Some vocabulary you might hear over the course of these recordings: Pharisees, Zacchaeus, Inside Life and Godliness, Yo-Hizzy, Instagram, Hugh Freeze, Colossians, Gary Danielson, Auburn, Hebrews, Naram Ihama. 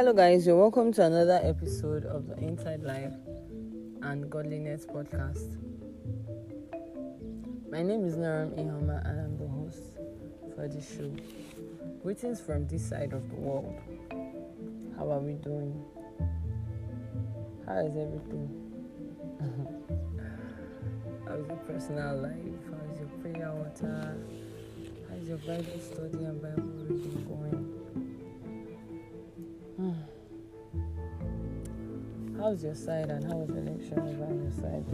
Hello guys, you're welcome to another episode of the Inside Life and Godliness podcast. My name is Naram Ihama and I'm the host for this show. Greetings from this side of the world. How are we doing? How is everything? How is your personal life? How is your prayer water? How is your Bible study and Bible reading going? How's your side and how is the election around your side?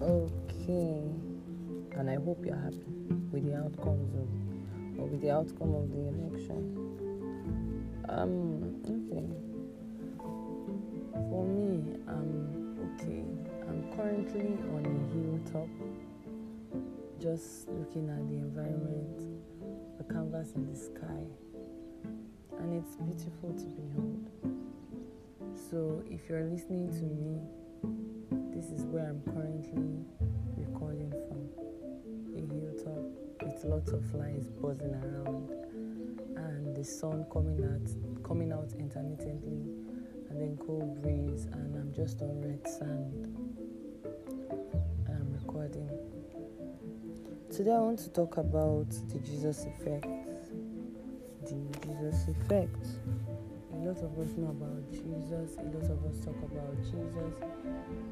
Okay. And I hope you're happy with the outcomes of, or with the outcome of the election. Okay. For me, I'm okay. I'm currently on a hilltop, just looking at the environment, the canvas in the sky. And it's beautiful to behold. So if you're listening to me, this is where I'm currently recording from. A hilltop with lots of flies buzzing around and the sun coming out intermittently, and then cold breeze, and I'm just on red sand and I'm recording. Today I want to talk about the Jesus effect. A lot of us know about Jesus, a lot of us talk about Jesus,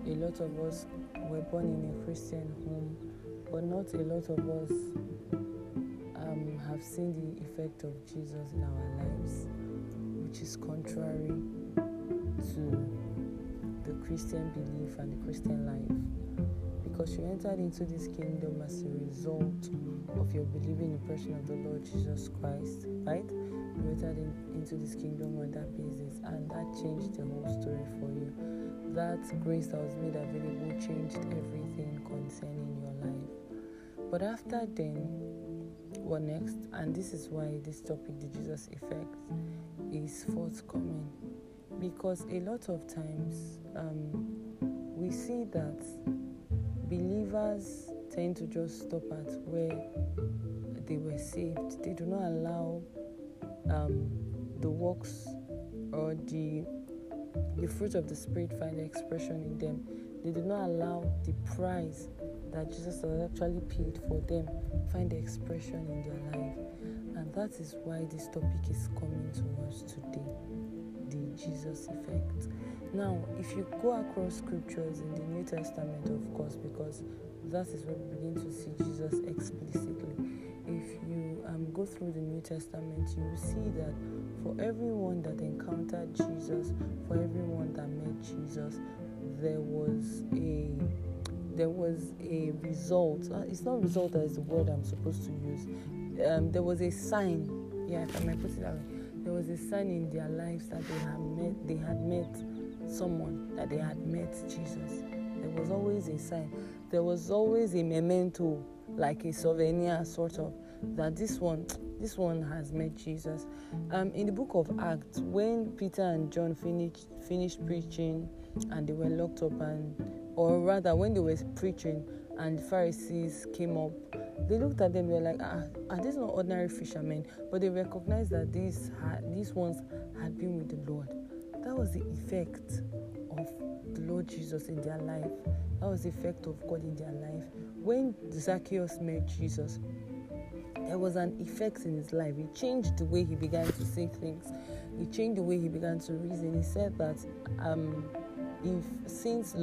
a lot of us were born in a Christian home, but not a lot of us have seen the effect of Jesus in our lives, which is contrary to the Christian belief and the Christian life, because you entered into this kingdom as a result of your believing in the person of the Lord Jesus Christ, right? You entered into this kingdom on that basis, and that changed the whole story for you. That grace that was made available changed everything concerning your life. But after then, what next? And this is why this topic, the Jesus effect, is forthcoming, because a lot of times we see that believers tend to just stop at where they were saved. They do not allow the works or the fruit of the Spirit find expression in them. They do not allow the price that Jesus has actually paid for them find expression in their life. And that is why this topic is coming to us today, the Jesus effect. Now, if you go across scriptures in the New Testament, of course, because that is where we begin to see Jesus explicitly. If you go through the New Testament, you will see that for everyone that encountered Jesus, for everyone that met Jesus, there was a result. It's not result that is the word I'm supposed to use. There was a sign. Yeah, if I might put it that way. There was a sign in their lives that they had met someone, that they had met Jesus. There was always a sign. There was always a memento, like a souvenir sort of, that this one has met Jesus. In the book of Acts, when Peter and John finished preaching, and they were locked up, when they were preaching, and the Pharisees came up, they looked at them. They were like, are these not ordinary fishermen? But they recognized that these ones had been with the Lord. That was the effect of the Lord Jesus in their life. That was the effect of God in their life. When Zacchaeus met Jesus, there was an effect in his life. He changed the way he began to say things. He changed the way he began to reason. He said that, since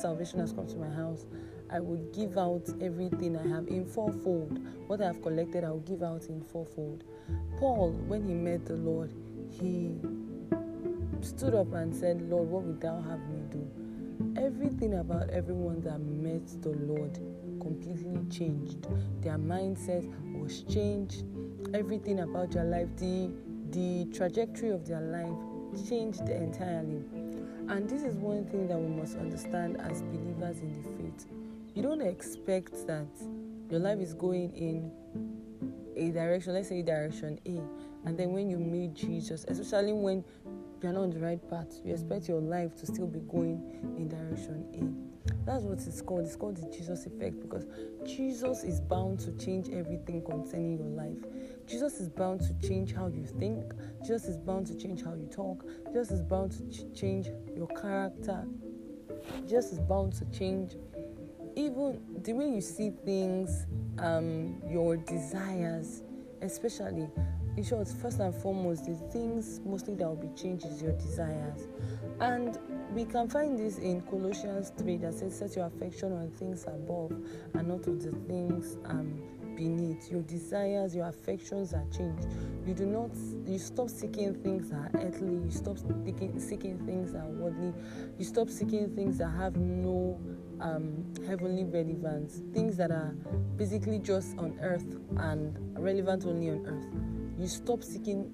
salvation has come to my house, I would give out everything I have in fourfold. What I have collected, I will give out in fourfold. Paul, when he met the Lord, he stood up and said, Lord, what would thou have me do? Everything about everyone that met the Lord completely changed. Their mindset was changed. Everything about their life, the trajectory of their life changed entirely. And this is one thing that we must understand as believers in the faith. You don't expect that your life is going in a direction, let's say direction A, and then when you meet Jesus, especially when you're not on the right path, you expect your life to still be going in direction A. That's what it's called. It's called the Jesus effect, because Jesus is bound to change everything concerning your life. Jesus is bound to change how you think. Jesus is bound to change how you talk. Jesus is bound to change your character. Jesus is bound to change even the way you see things, your desires, especially. In short, first and foremost, the things mostly that will be changed is your desires. And we can find this in Colossians 3 that says, set your affection on things above and not on the things beneath. Your desires, your affections are changed. You stop seeking things that are earthly. You stop seeking things that are worldly. You stop seeking things that have no heavenly relevance. Things that are basically just on earth and relevant only on earth. You stop seeking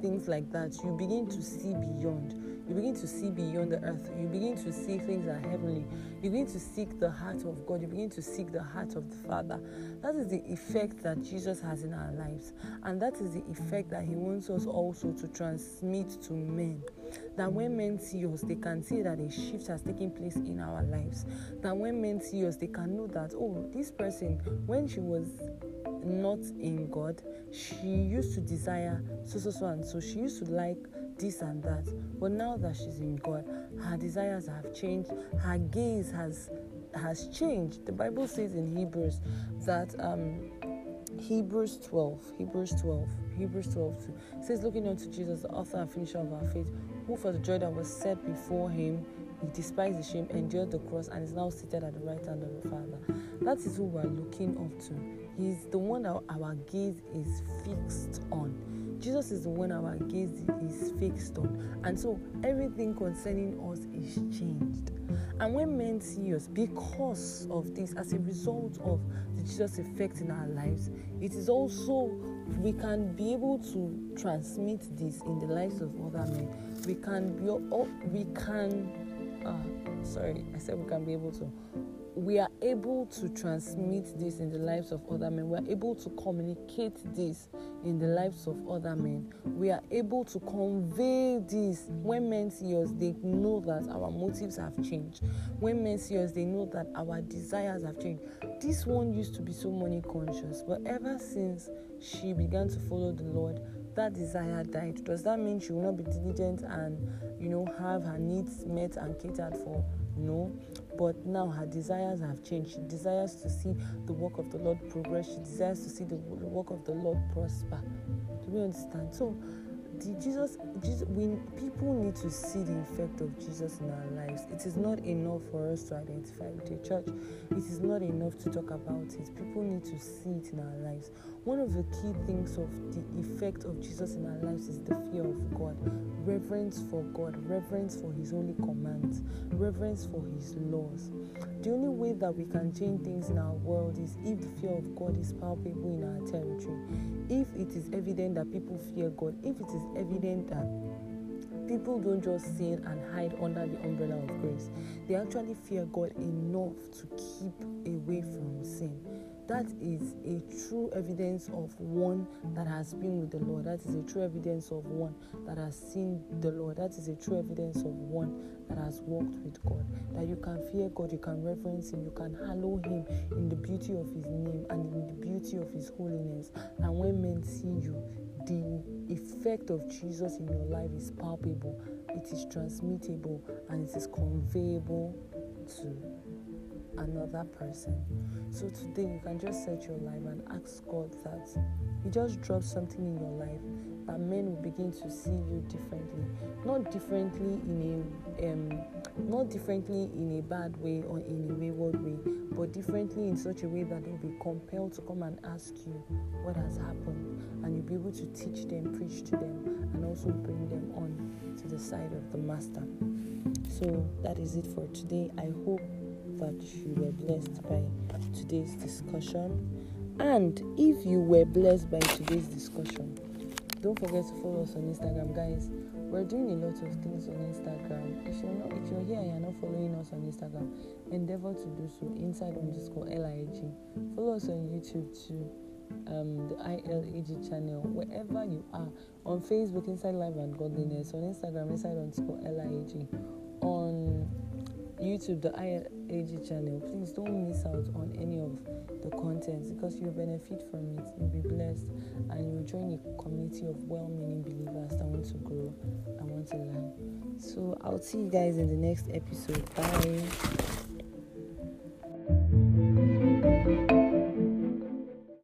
things like that. You begin to see beyond. You begin to see beyond the earth. You begin to see things that are heavenly. You begin to seek the heart of God. You begin to seek the heart of the Father. That is the effect that Jesus has in our lives. And that is the effect that he wants us also to transmit to men. That when men see us, they can see that a shift has taken place in our lives. That when men see us, they can know that, oh, this person, when she was not in God, she used to desire so and so. She used to like this and that. But now that she's in God, her desires have changed. Her gaze has changed. The Bible says in Hebrews that Hebrews 12 says, looking unto Jesus, the author and finisher of our faith, who for the joy that was set before him, he despised the shame, endured the cross, and is now seated at the right hand of the Father. That is who we are looking up to. He's the one that our gaze is fixed on. Jesus is the one our gaze is fixed on. And so everything concerning us is changed. And when men see us, because of this, as a result of the Jesus effect in our lives, it is also, we can be able to transmit this in the lives of other men. We are able to transmit this in the lives of other men. We are able to communicate this in the lives of other men. We are able to convey this. When men see us, they know that our motives have changed. When men see us, they know that our desires have changed. This one used to be so money conscious, but ever since she began to follow the Lord, that desire died. Does that mean she will not be diligent and, have her needs met and catered for? No, but now her desires have changed. She desires to see the work of the Lord progress. She desires to see the work of the Lord prosper. Do we understand? So, when people need to see the effect of Jesus in our lives. It is not enough for us to identify with a church. It is not enough to talk about it. People need to see it in our lives. One of the key things of the effect of Jesus in our lives is the fear of God, reverence for God, reverence for his holy commands, reverence for his laws. The only way that we can change things in our world is if the fear of God is palpable in our territory, if it is evident that people fear God, if it is evident that people don't just sin and hide under the umbrella of grace. They actually fear God enough to keep away from sin. That is a true evidence of one that has been with the Lord. That is a true evidence of one that has seen the Lord. That is a true evidence of one that has walked with God. That you can fear God, you can reverence him, you can hallow him in the beauty of his name and in the beauty of his holiness. And when men see you, the effect of Jesus in your life is palpable, it is transmittable, and it is conveyable to another person. So today you can just search your life and ask God that you just drop something in your life that men will begin to see you differently. Not differently in a bad way or in a wayward way, but differently in such a way that they'll be compelled to come and ask you what has happened, and you'll be able to teach them, preach to them, and also bring them on to the side of the Master. So that is it for today. I hope that you were blessed by today's discussion. And if you were blessed by today's discussion, don't forget to follow us on Instagram, guys. We're doing a lot of things on Instagram. If you're here and you're not following us on Instagram, endeavor to do so. Inside_LIG. Follow us on YouTube too. The ILAG channel, wherever you are. On Facebook, Inside Life and Godliness. On Instagram, Inside_LIG. On YouTube, the IAG channel. Please don't miss out on any of the content because you'll benefit from it, you'll be blessed, and you'll join a community of well-meaning believers that want to grow and want to learn. So I'll see you guys in the next episode. Bye.